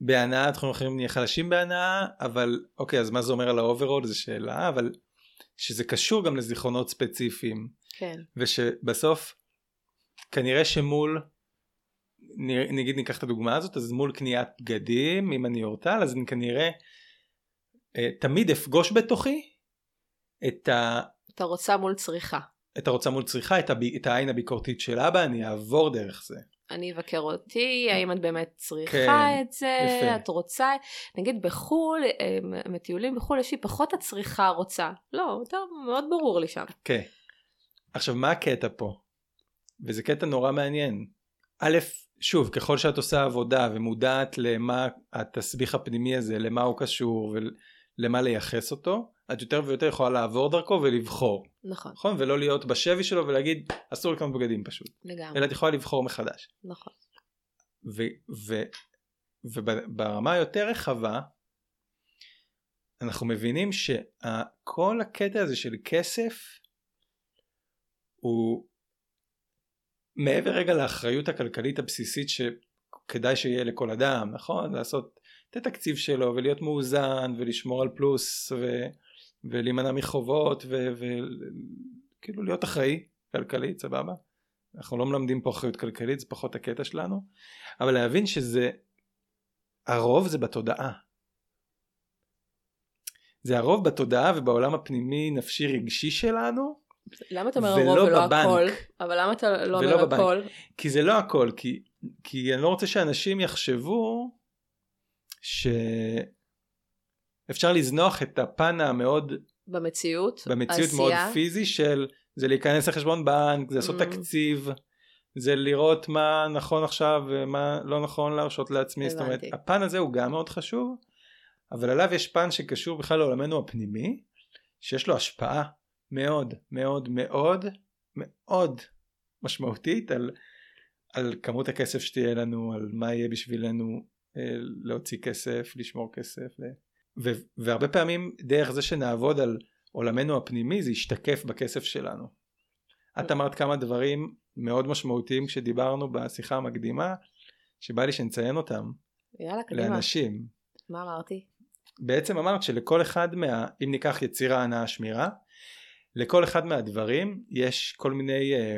בהנאה, תחומים אחרים נהיה חלשים בהנאה, אבל אוקיי, אז מה זה אומר על האוברול? זו שאלה, אבל שזה קשור גם לזיכרונות ספציפיים. כן. ושבסוף, כנראה שמול, נגיד ניקח את הדוגמה הזאת, אז מול קניית בגדים, אם אני אורטל, אז אני כנראה תמיד אפגוש בתוכי את ה... אתה רוצה מול צריכה. אתה רוצה מול צריכה, את, הבי, את העין הביקורתית של אבא, אני אעבור דרך זה. אני אבקר אותי, האם את באמת צריכה כן, את זה, יפה. את רוצה, נגיד בחול, מטיולים בחול, יש לי פחות הצריכה רוצה. לא, אתה מאוד ברור לי שם. כן. עכשיו, מה הקטע פה? וזה קטע נורא מעניין. א', שוב, ככל שאת עושה עבודה ומודעת למה התסביך הפנימי הזה, למה הוא קשור ולמה לייחס אותו, את יותר ויותר יכולה לעבור דרכו ולבחור. נכון. נכון? ולא להיות בשבי שלו ולהגיד, אסור לקנות בגדים פשוט. לגמרי. אלא את יכולה לבחור מחדש. נכון. וברמה היותר רחבה, אנחנו מבינים שכל הקטע הזה של כסף, הוא מעבר רגע לאחריות הכלכלית הבסיסית, כדאי שיהיה לכל אדם, נכון? לעשות את התקציב שלו ולהיות מאוזן ולשמור על פלוס ו... ולהימנע מחובות וכאילו ו... להיות אחראי כלכלית, סבבה? אנחנו לא מלמדים פה אחריות כלכלית, זה פחות הקטע שלנו, אבל להבין שזה, הרוב זה בתודעה. זה הרוב בתודעה ובעולם הפנימי נפשי רגשי שלנו. למה אתה אומר הרוב ולא הכל? אבל למה אתה לא אומר הכל? כי זה לא הכל, כי, כי אני לא רוצה שאנשים יחשבו שאפשר לזנוח את הפן המאוד... במציאות? במציאות מאוד פיזי של... זה להיכנס לחשבון בנק, זה לעשות mm. תקציב, זה לראות מה נכון עכשיו ומה לא נכון להרשות לעצמי. זאת אומרת, הפן הזה הוא גם מאוד חשוב, אבל עליו יש פן שקשור בכלל לעולמנו הפנימי, שיש לו השפעה מאוד מאוד מאוד מאוד משמעותית על, על כמות הכסף שתהיה לנו, על מה יהיה בשבילנו להוציא כסף, לשמור כסף. ו- והרבה פעמים דרך זה שנעבוד על עולמנו הפנימי, זה ישתקף בכסף שלנו. את אמרת כמה דברים מאוד משמעותיים כשדיברנו בשיחה המקדימה, שבא לי שנציין אותם. יאללה, קדימה. לאנשים. מה אמרתי? בעצם אמרת שלכל אחד מה, אם ניקח יצירה, הנאה, שמירה, לכל אחד מהדברים יש כל מיני אה,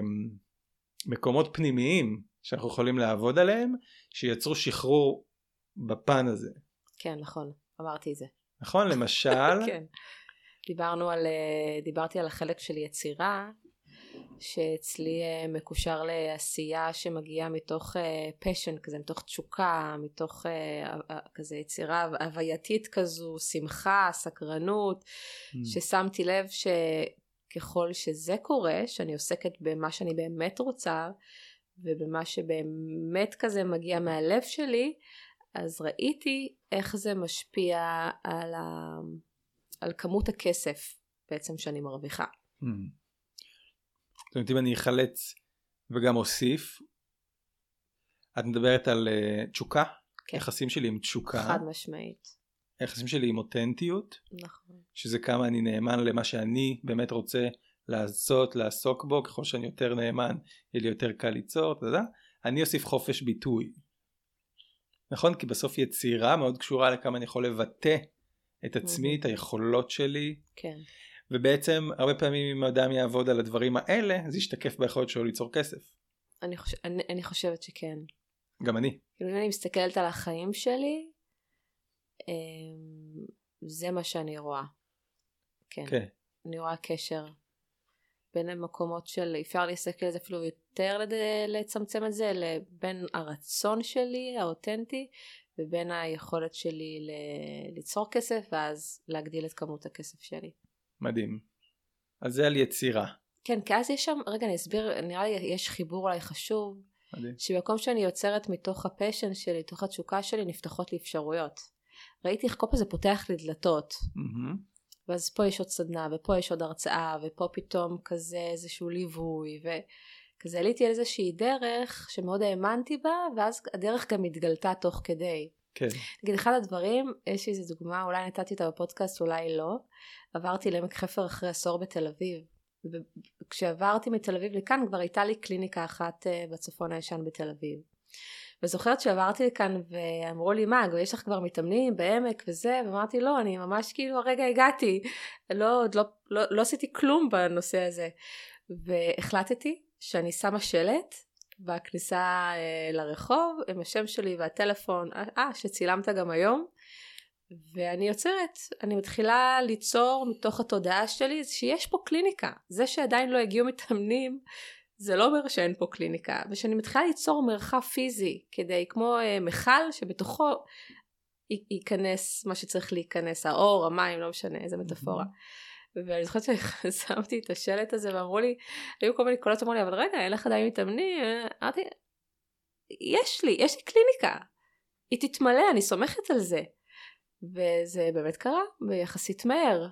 מקומות פנימיים שאנחנו יכולים לעבוד עליהם, שיצרו שחרור בפן הזה. כן, נכון. אמרתי את זה. נכון, למשל... כן. דיברנו על, דיברתי על החלק של יצירה, שאצלי מקושר לעשייה שמגיעה מתוך passion כזה, מתוך תשוקה, מתוך כזה יצירה הווייתית כזו, שמחה, סקרנות, ששמתי לב שככל שזה קורה, שאני עוסקת במה שאני באמת רוצה, ובמה שבאמת כזה מגיע מהלב שלי, אז ראיתי איך זה משפיע על ה... על כמות הכסף בעצם שאני מרוויחה. Mm. זאת אומרת, אם אני אחלץ וגם אוסיף, את מדברת על uh, תשוקה, כן. יחסים שלי עם תשוקה. חד משמעית. יחסים שלי עם אותנטיות. נכון. שזה כמה אני נאמן למה שאני באמת רוצה לעשות, לעסוק בו, ככל שאני יותר נאמן, יהיה לי יותר קל ליצור, אתה יודע? אני אוסיף חופש ביטוי. נכון? כי בסוף יצירה מאוד קשורה לכמה אני יכול לבטא, את עצמי, mm-hmm. את היכולות שלי. כן. ובעצם הרבה פעמים אם האדם יעבוד על הדברים האלה, זה ישתקף ביכולת שלו ליצור כסף. אני, חוש... אני, אני חושבת שכן. גם אני. כאילו אני מסתכלת על החיים שלי, זה מה שאני רואה. כן. כן. אני רואה קשר בין המקומות של, אפשר להסתכל על זה אפילו יותר לצמצם את זה, לבין הרצון שלי, האותנטי, ובין היכולת שלי ל- ליצור כסף, ואז להגדיל את כמות הכסף שלי. מדהים. אז זה על יצירה. כן, כי אז יש שם, רגע אני אסביר, נראה לי יש חיבור אולי חשוב, מדהים. שבמקום שאני יוצרת מתוך הפשן שלי, מתוך התשוקה שלי, נפתחות לי אפשרויות. ראיתי איך כל פעם זה פותח לי דלתות. Mm-hmm. ואז פה יש עוד סדנה, ופה יש עוד הרצאה, ופה פתאום כזה איזשהו ליווי, ו... כזה עליתי על איזושהי דרך שמאוד האמנתי בה, ואז הדרך גם התגלתה תוך כדי. כן. נגיד, אחד הדברים, יש איזו דוגמה, אולי נתתי אותה בפודקאסט, אולי לא, עברתי לעמק חפר אחרי עשור בתל אביב. וכשעברתי מתל אביב לכאן, כבר הייתה לי קליניקה אחת בצפון הישן בתל אביב. וזוכרת שעברתי לכאן ואמרו לי, מה, יש לך כבר מתאמנים בעמק וזה, ואמרתי, לא, אני ממש כאילו הרגע הגעתי, לא, לא, לא, לא עשיתי כלום בנושא הזה. והחלטתי שאני שמה שלט בכניסה לרחוב עם השם שלי והטלפון, אה, שצילמת גם היום, ואני יוצרת, אני מתחילה ליצור מתוך התודעה שלי שיש פה קליניקה. זה שעדיין לא הגיעו מתאמנים, זה לא אומר שאין פה קליניקה, ושאני מתחילה ליצור מרחב פיזי, כדי כמו מחל שבתוכו י- ייכנס מה שצריך להיכנס, האור, המים, לא משנה, איזה מטאפורה. ואני זוכרת ששמתי את השלט הזה, ואמרו לי, היו כל מיני קולות, אמרו לי, אבל רגע, אין לך עדיין מתאמנים, אמרתי, יש לי, יש לי קליניקה, היא תתמלא, אני סומכת על זה, וזה באמת קרה, ביחסית מהר,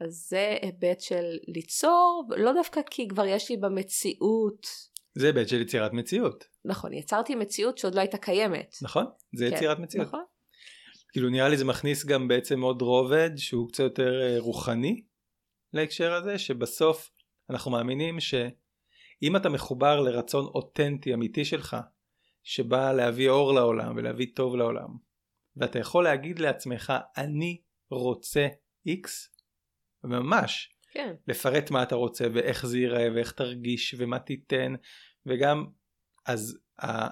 אז זה היבט של ליצור, לא דווקא כי כבר יש לי במציאות. זה היבט של יצירת מציאות. נכון, יצרתי מציאות שעוד לא הייתה קיימת. נכון, זה יצירת מציאות. נכון. כאילו נראה לי זה מכניס גם בעצם עוד רובד, שהוא קצת יותר רוחני, להקשר הזה, שבסוף אנחנו מאמינים שאם אתה מחובר לרצון אותנטי אמיתי שלך, שבאה להביא אור לעולם ולהביא טוב לעולם, ואתה יכול להגיד לעצמך, אני רוצה X, ממש, כן. לפרט מה אתה רוצה ואיך זה ייראה ואיך תרגיש ומה תיתן, וגם, אז ה,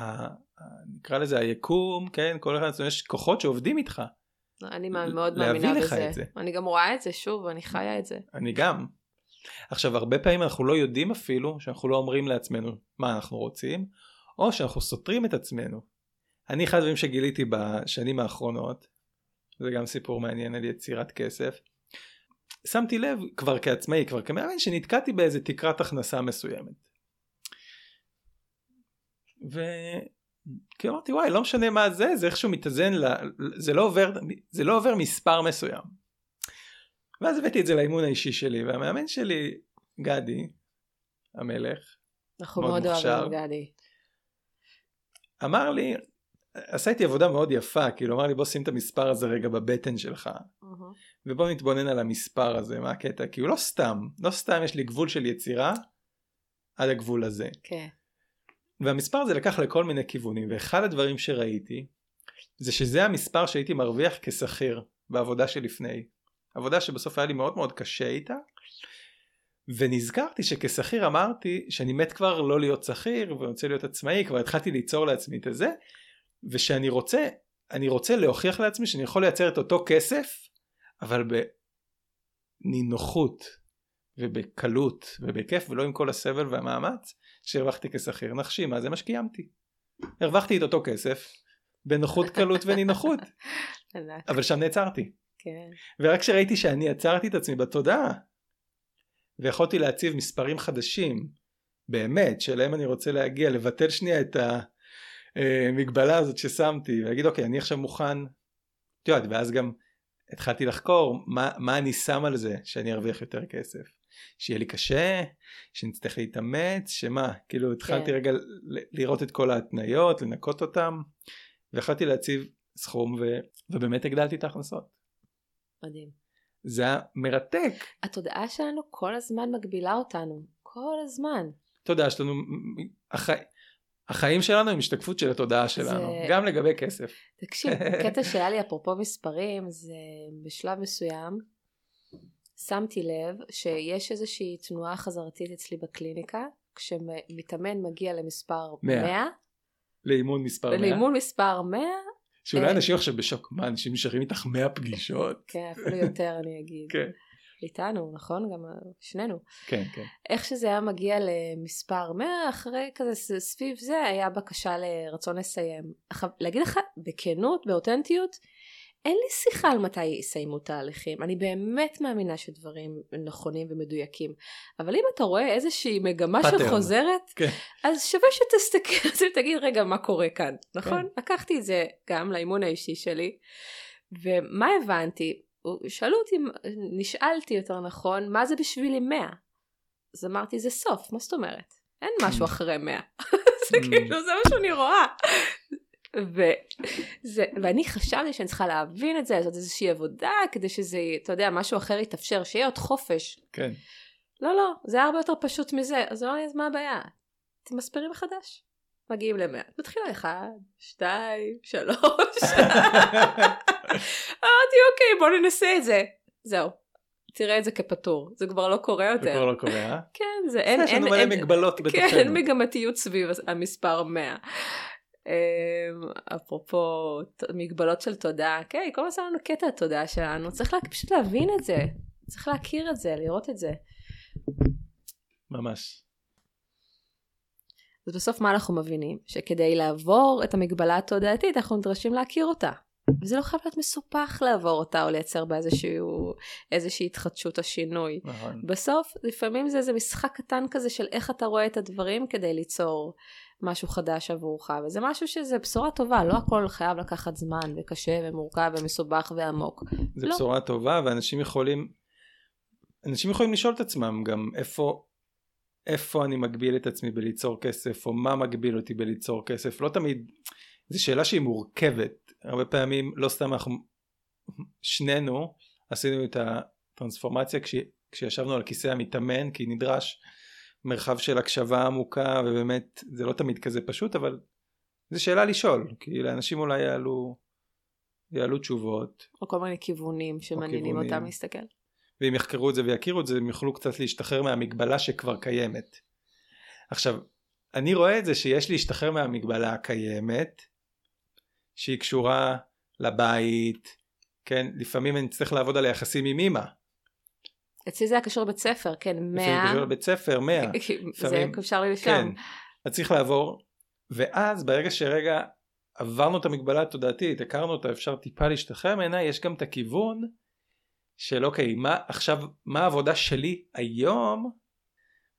ה, נקרא לזה היקום, כן, כל אחד, יש כוחות שעובדים איתך. אני מאוד מאמינה בזה. אני גם רואה את זה שוב, אני חיה את זה. אני גם. עכשיו, הרבה פעמים אנחנו לא יודעים אפילו, שאנחנו לא אומרים לעצמנו מה אנחנו רוצים, או שאנחנו סותרים את עצמנו. אני אחד הדברים שגיליתי בשנים האחרונות, זה גם סיפור מעניין על יצירת כסף, שמתי לב כבר כעצמאי, כבר כמאמן, שנתקעתי באיזה תקרת הכנסה מסוימת. ו... כי אמרתי, וואי, לא משנה מה זה, זה איכשהו מתאזן, לה, זה, לא עובר, זה לא עובר מספר מסוים. ואז הבאתי את זה לאימון האישי שלי, והמאמן שלי, גדי, המלך, אנחנו מאוד אוהבים, גדי. אמר לי, עשיתי עבודה מאוד יפה, כאילו אמר לי, בוא שים את המספר הזה רגע בבטן שלך, mm-hmm. ובוא נתבונן על המספר הזה, מה הקטע? כי הוא לא סתם, לא סתם יש לי גבול של יצירה, עד הגבול הזה. כן. Okay. והמספר הזה לקח לכל מיני כיוונים, ואחד הדברים שראיתי, זה שזה המספר שהייתי מרוויח כשכיר, בעבודה שלפני. עבודה שבסוף היה לי מאוד מאוד קשה איתה, ונזכרתי שכשכיר אמרתי, שאני מת כבר לא להיות שכיר, ורוצה להיות עצמאי, כבר התחלתי ליצור לעצמי את הזה, ושאני רוצה, אני רוצה להוכיח לעצמי, שאני יכול לייצר את אותו כסף, אבל בנינוחות, ובקלות, ובכיף, ולא עם כל הסבל והמאמץ, שהרווחתי כשכיר. נחשי, מה זה מה שקיימתי? הרווחתי את אותו כסף, בנוחות קלות ונינוחות. אבל שם נעצרתי. כן. ורק שראיתי שאני עצרתי את עצמי בתודעה, ויכולתי להציב מספרים חדשים, באמת, שלהם אני רוצה להגיע, לבטל שנייה את המגבלה הזאת ששמתי, ולהגיד, אוקיי, אני עכשיו מוכן, את יודעת, ואז גם התחלתי לחקור, מה, מה אני שם על זה, שאני ארוויח יותר כסף. שיהיה לי קשה, שנצטרך להתאמץ, שמה, כאילו התחלתי רגע לראות את כל ההתניות, לנקות אותם, והחלטתי להציב סכום, ובאמת הגדלתי את ההכנסות. מדהים. זה מרתק. התודעה שלנו כל הזמן מגבילה אותנו, כל הזמן. תודעה שלנו, החיים שלנו הם משתקפות של התודעה שלנו, גם לגבי כסף. תקשיב, קטע שהיה לי אפרופו מספרים, זה בשלב מסוים, שמתי לב שיש איזושהי תנועה חזרתית אצלי בקליניקה, כשמתאמן מגיע למספר מאה, לאימון מספר מאה, לאימון מספר מאה, שאולי אנשים עכשיו בשוק, מה, אנשים נשארים איתך מאה פגישות? כן, אפילו יותר אני אגיד. כן. איתנו, נכון? גם שנינו. כן, כן. איך שזה היה מגיע למספר מאה, אחרי כזה סביב זה, היה בקשה לרצון לסיים. להגיד לך, בכנות, באותנטיות, אין לי שיחה על מתי יסיימו תהליכים. אני באמת מאמינה שדברים נכונים ומדויקים. אבל אם אתה רואה איזושהי מגמה שחוזרת, אז שווה שתסתכל, תגיד רגע מה קורה כאן, נכון? לקחתי את זה גם לאימון האישי שלי. ומה הבנתי? שאלו אותי, נשאלתי יותר נכון, מה זה בשבילי מאה? אז אמרתי, זה סוף, מה זאת אומרת? אין משהו אחרי מאה. זה כאילו, זה מה שאני רואה. וזה, ואני חשבתי שאני צריכה להבין את זה, זאת איזושהי עבודה, כדי שזה, אתה יודע, משהו אחר יתאפשר, שיהיה עוד חופש. כן. לא, לא, זה הרבה יותר פשוט מזה, אז לא יודעת מה הבעיה. אתם מספרים מחדש, מגיעים למאה. מתחילה אחד, שתיים, שלוש. אמרתי, אוקיי, בוא ננסה את זה. זהו. תראה את זה כפתור. זה כבר לא קורה יותר. זה כבר לא קורה, אה? כן, זה אין... יש לנו מלא מגבלות בתוכנו. כן, אין מגמתיות סביב המספר מאה. אפרופו מגבלות של תודעה, אוקיי, כל מה שלנו קטע התודעה שלנו, צריך פשוט להבין את זה, צריך להכיר את זה, לראות את זה. ממש. אז בסוף מה אנחנו מבינים? שכדי לעבור את המגבלה התודעתית, אנחנו נדרשים להכיר אותה. וזה לא חייב להיות מסופח לעבור אותה, או לייצר בה איזושהי התחדשות השינוי. בסוף, לפעמים זה איזה משחק קטן כזה, של איך אתה רואה את הדברים, כדי ליצור משהו חדש עבורך, וזה משהו שזה בשורה טובה, לא הכל חייב לקחת זמן, וקשה ומורכב ומסובך ועמוק. זה לא. בשורה טובה, ואנשים יכולים, אנשים יכולים לשאול את עצמם גם, איפה, איפה אני מגביל את עצמי בליצור כסף, או מה מגביל אותי בליצור כסף, לא תמיד, זו שאלה שהיא מורכבת, הרבה פעמים, לא סתם אנחנו, שנינו, עשינו את הטרנספורמציה, כש, כשישבנו על כיסא המתאמן, כי נדרש, מרחב של הקשבה עמוקה, ובאמת זה לא תמיד כזה פשוט, אבל זו שאלה לשאול, כי לאנשים אולי יעלו, יעלו תשובות. או כל מיני כיוונים שמעניינים אותם להסתכל. ואם יחקרו את זה ויכירו את זה, הם יוכלו קצת להשתחרר מהמגבלה שכבר קיימת. עכשיו, אני רואה את זה שיש להשתחרר מהמגבלה הקיימת, שהיא קשורה לבית, כן? לפעמים אני צריך לעבוד על היחסים עם אמא. אצלי זה היה קשור לבית ספר, כן, מאה. לפעמים קשור לבית ספר, מאה. זה אפשר לי לשם. כן, אז צריך לעבור, ואז ברגע שרגע עברנו את המגבלה התודעתית, הכרנו אותה, אפשר טיפה להשתחרר ממנה, יש גם את הכיוון של אוקיי, מה, עכשיו, מה העבודה שלי היום,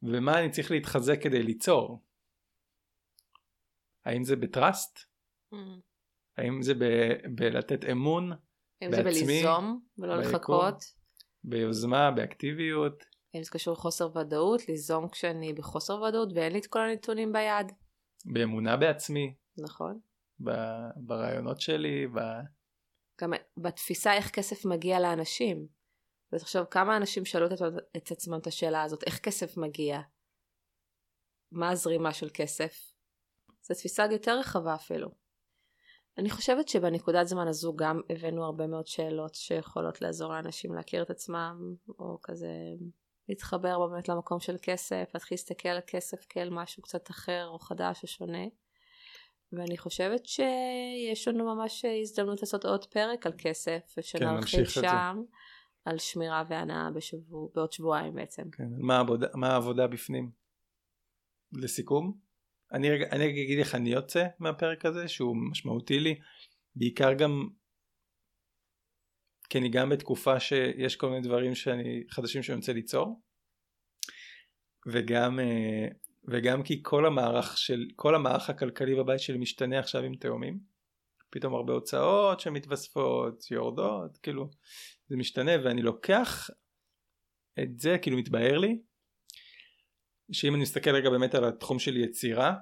ומה אני צריך להתחזק כדי ליצור? האם זה בטרסט? האם זה בלתת אמון בעצמי? האם זה בליזום ולא לחכות? ביוזמה, באקטיביות? האם זה קשור לחוסר ודאות? ליזום כשאני בחוסר ודאות ואין לי את כל הנתונים ביד? באמונה בעצמי. נכון. ברעיונות שלי, ב... גם בתפיסה איך כסף מגיע לאנשים. ותחשוב כמה אנשים שאלו את עצמם את השאלה הזאת, איך כסף מגיע? מה הזרימה של כסף? זו תפיסה יותר רחבה אפילו. אני חושבת שבנקודת זמן הזו גם הבאנו הרבה מאוד שאלות שיכולות לעזור לאנשים להכיר את עצמם, או כזה להתחבר באמת למקום של כסף, להתחיל להסתכל על כסף כאל משהו קצת אחר או חדש או שונה. ואני חושבת שיש לנו ממש הזדמנות לעשות עוד פרק על כסף, ושנרחיב שם על שמירה והנאה בעוד שבועיים בעצם. מה העבודה בפנים? לסיכום? אני אגיד איך אני יוצא מהפרק הזה, שהוא משמעותי לי, בעיקר גם, כי אני גם בתקופה שיש כל מיני דברים שאני, חדשים שאני רוצה ליצור, וגם, וגם כי כל המערך של, כל המערך הכלכלי בבית שלי משתנה עכשיו עם תאומים, פתאום הרבה הוצאות שמתווספות, יורדות, כאילו, זה משתנה, ואני לוקח את זה, כאילו מתבהר לי, שאם אני מסתכל רגע באמת על התחום של יצירה,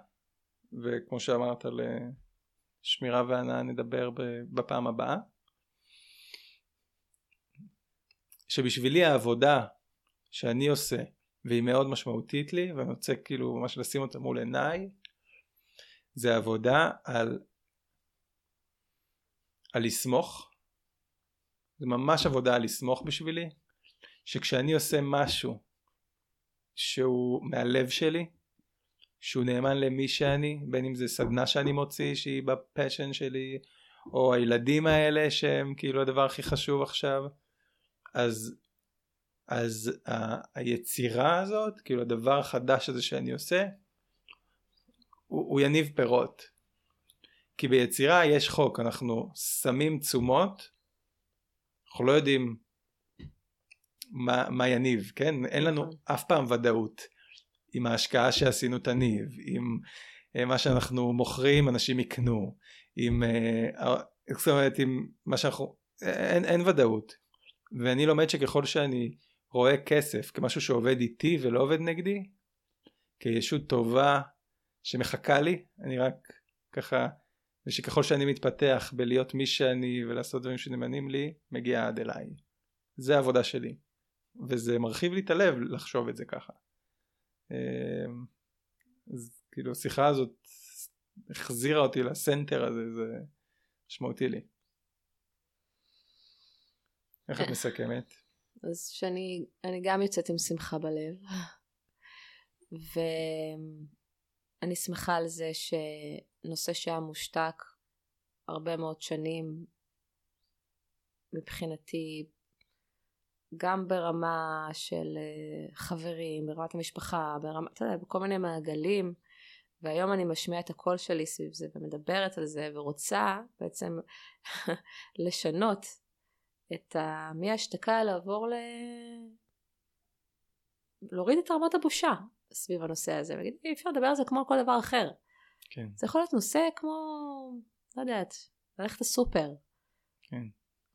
וכמו שאמרת על שמירה והנאה נדבר בפעם הבאה, שבשבילי העבודה שאני עושה, והיא מאוד משמעותית לי, ואני רוצה כאילו ממש לשים אותה מול עיניי, זה עבודה על, על לסמוך, זה ממש עבודה על לסמוך בשבילי, שכשאני עושה משהו, שהוא מהלב שלי, שהוא נאמן למי שאני, בין אם זה סדנה שאני מוציא, שהיא בפשן שלי, או הילדים האלה שהם כאילו הדבר הכי חשוב עכשיו, אז, אז ה- היצירה הזאת, כאילו הדבר החדש הזה שאני עושה, הוא, הוא יניב פירות. כי ביצירה יש חוק, אנחנו שמים תשומות, אנחנו לא יודעים, מה, מה יניב, כן? אין לנו אף פעם ודאות עם ההשקעה שעשינו תניב, עם מה שאנחנו מוכרים, אנשים יקנו, עם, זאת אומרת, עם מה שאנחנו, אין, אין ודאות. ואני לומד שככל שאני רואה כסף כמשהו שעובד איתי ולא עובד נגדי, כישות טובה שמחכה לי, אני רק ככה, ושככל שאני מתפתח בלהיות מי שאני ולעשות דברים שנמנים לי, מגיע עד אליי. זה העבודה שלי. וזה מרחיב לי את הלב לחשוב את זה ככה. אז כאילו השיחה הזאת החזירה אותי לסנטר הזה, זה משמעותי לי. איך את מסכמת? אז שאני אני גם יוצאת עם שמחה בלב. ואני שמחה על זה שנושא שהיה מושתק הרבה מאוד שנים, מבחינתי, גם ברמה של חברים, ברמת המשפחה, ברמה, אתה יודע, בכל מיני מעגלים, והיום אני משמיעה את הקול שלי סביב זה, ומדברת על זה, ורוצה בעצם לשנות את ה... מההשתקה, לעבור ל... להוריד את רמות הבושה סביב הנושא הזה, ולהגיד, אי אפשר לדבר על זה כמו על כל דבר אחר. כן. זה יכול להיות נושא כמו, לא יודעת, ללכת לסופר. כן.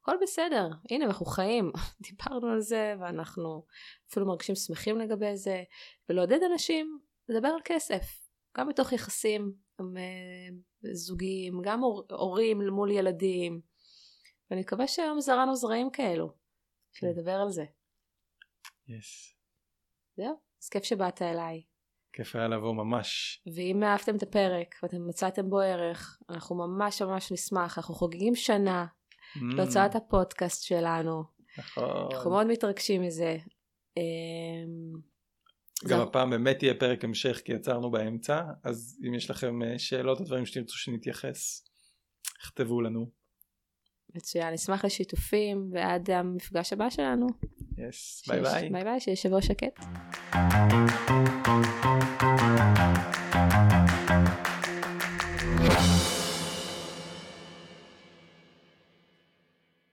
הכל בסדר, הנה אנחנו חיים, דיברנו על זה ואנחנו אפילו מרגישים שמחים לגבי זה, ולעודד אנשים לדבר על כסף, גם בתוך יחסים זוגיים, גם הורים מול ילדים, ואני מקווה שהיום זרענו זרעים כאלו, שלדבר על זה. Yes. זהו, אז כיף שבאת אליי, כיף היה לבוא ממש. ואם אהבתם את הפרק ואתם מצאתם בו ערך, אנחנו ממש ממש נשמח. אנחנו חוגגים שנה mm. להוצאת הפודקאסט שלנו. נכון. אנחנו מאוד מתרגשים מזה. גם זה... הפעם באמת יהיה פרק המשך כי יצרנו באמצע, אז אם יש לכם שאלות או דברים שתרצו שנתייחס, כתבו לנו. מצוין, נשמח לשיתופים ועד המפגש הבא שלנו. Yes, bye bye. Bye bye, שיהיה שבוע שקט.